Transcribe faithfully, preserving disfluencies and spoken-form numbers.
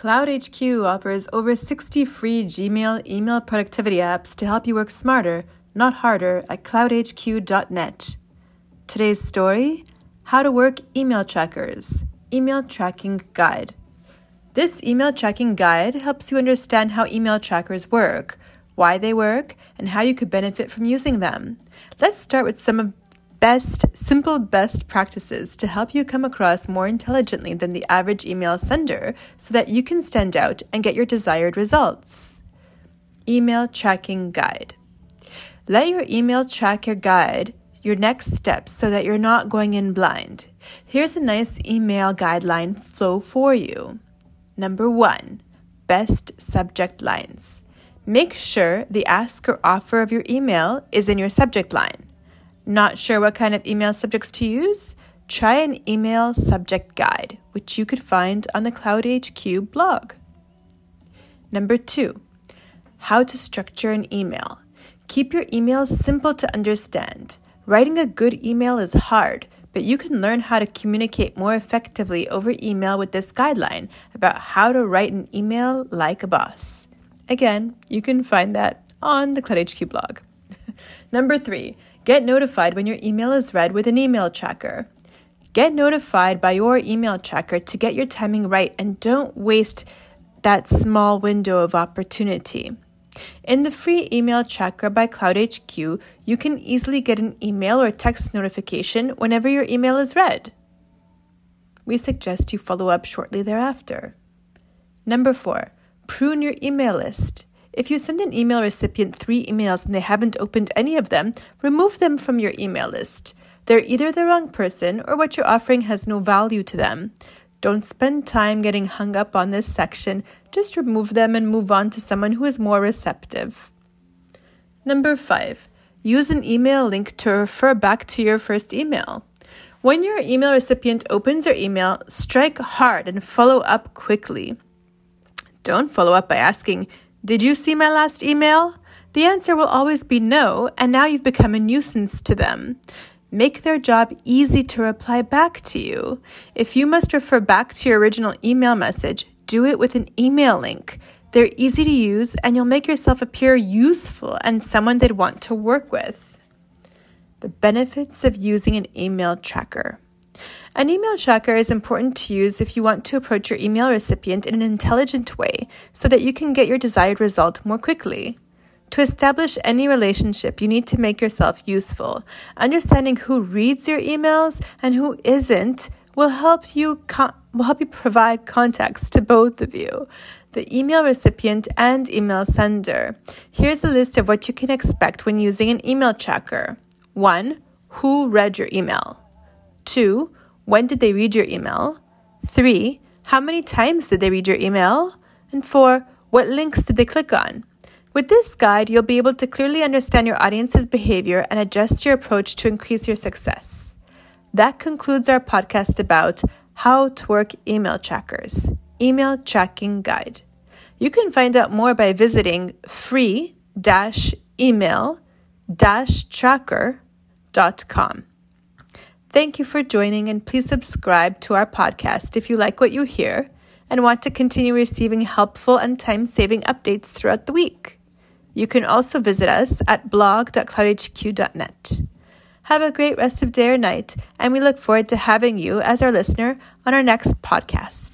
CloudHQ offers over sixty free Gmail email productivity apps to help you work smarter, not harder, at cloud h q dot net. Today's story, How to Work Email Trackers, Email Tracking Guide. This email tracking guide helps you understand how email trackers work, why they work, and how you could benefit from using them. Let's start with some of best, simple best practices to help you come across more intelligently than the average email sender so that you can stand out and get your desired results. Email Tracking Guide. Let your email tracker guide your next steps so that you're not going in blind. Here's a nice email guideline flow for you. Number one, best subject lines. Make sure the ask or offer of your email is in your subject line. Not sure what kind of email subjects to use? Try an email subject guide, which you could find on the CloudHQ blog. Number two, how to structure an email. Keep your email simple to understand. Writing a good email is hard, but you can learn how to communicate more effectively over email with this guideline about how to write an email like a boss. Again, you can find that on the CloudHQ blog. Number three, get notified when your email is read with an email tracker. Get notified by your email tracker to get your timing right and don't waste that small window of opportunity. In the free email tracker by CloudHQ, you can easily get an email or text notification whenever your email is read. We suggest you follow up shortly thereafter. Number four, prune your email list. If you send an email recipient three emails and they haven't opened any of them, remove them from your email list. They're either the wrong person or what you're offering has no value to them. Don't spend time getting hung up on this section. Just remove them and move on to someone who is more receptive. Number five, use an email link to refer back to your first email. When your email recipient opens your email, strike hard and follow up quickly. Don't follow up by asking, "Did you see my last email?" The answer will always be no, and now you've become a nuisance to them. Make their job easy to reply back to you. If you must refer back to your original email message, do it with an email link. They're easy to use, and you'll make yourself appear useful and someone they'd want to work with. The benefits of using an email tracker. An email tracker is important to use if you want to approach your email recipient in an intelligent way so that you can get your desired result more quickly. To establish any relationship, you need to make yourself useful. Understanding who reads your emails and who isn't will help you con- will help you provide context to both of you, the email recipient and email sender. Here's a list of what you can expect when using an email tracker. one. Who read your email? two. When did they read your email? three. How many times did they read your email? And four. What links did they click on? With this guide, you'll be able to clearly understand your audience's behavior and adjust your approach to increase your success. That concludes our podcast about How to Work Email Trackers, Email Tracking Guide. You can find out more by visiting free dash email dash tracker dot com. Thank you for joining, and please subscribe to our podcast if you like what you hear and want to continue receiving helpful and time-saving updates throughout the week. You can also visit us at blog dot cloud h q dot net. Have a great rest of day or night, and we look forward to having you as our listener on our next podcast.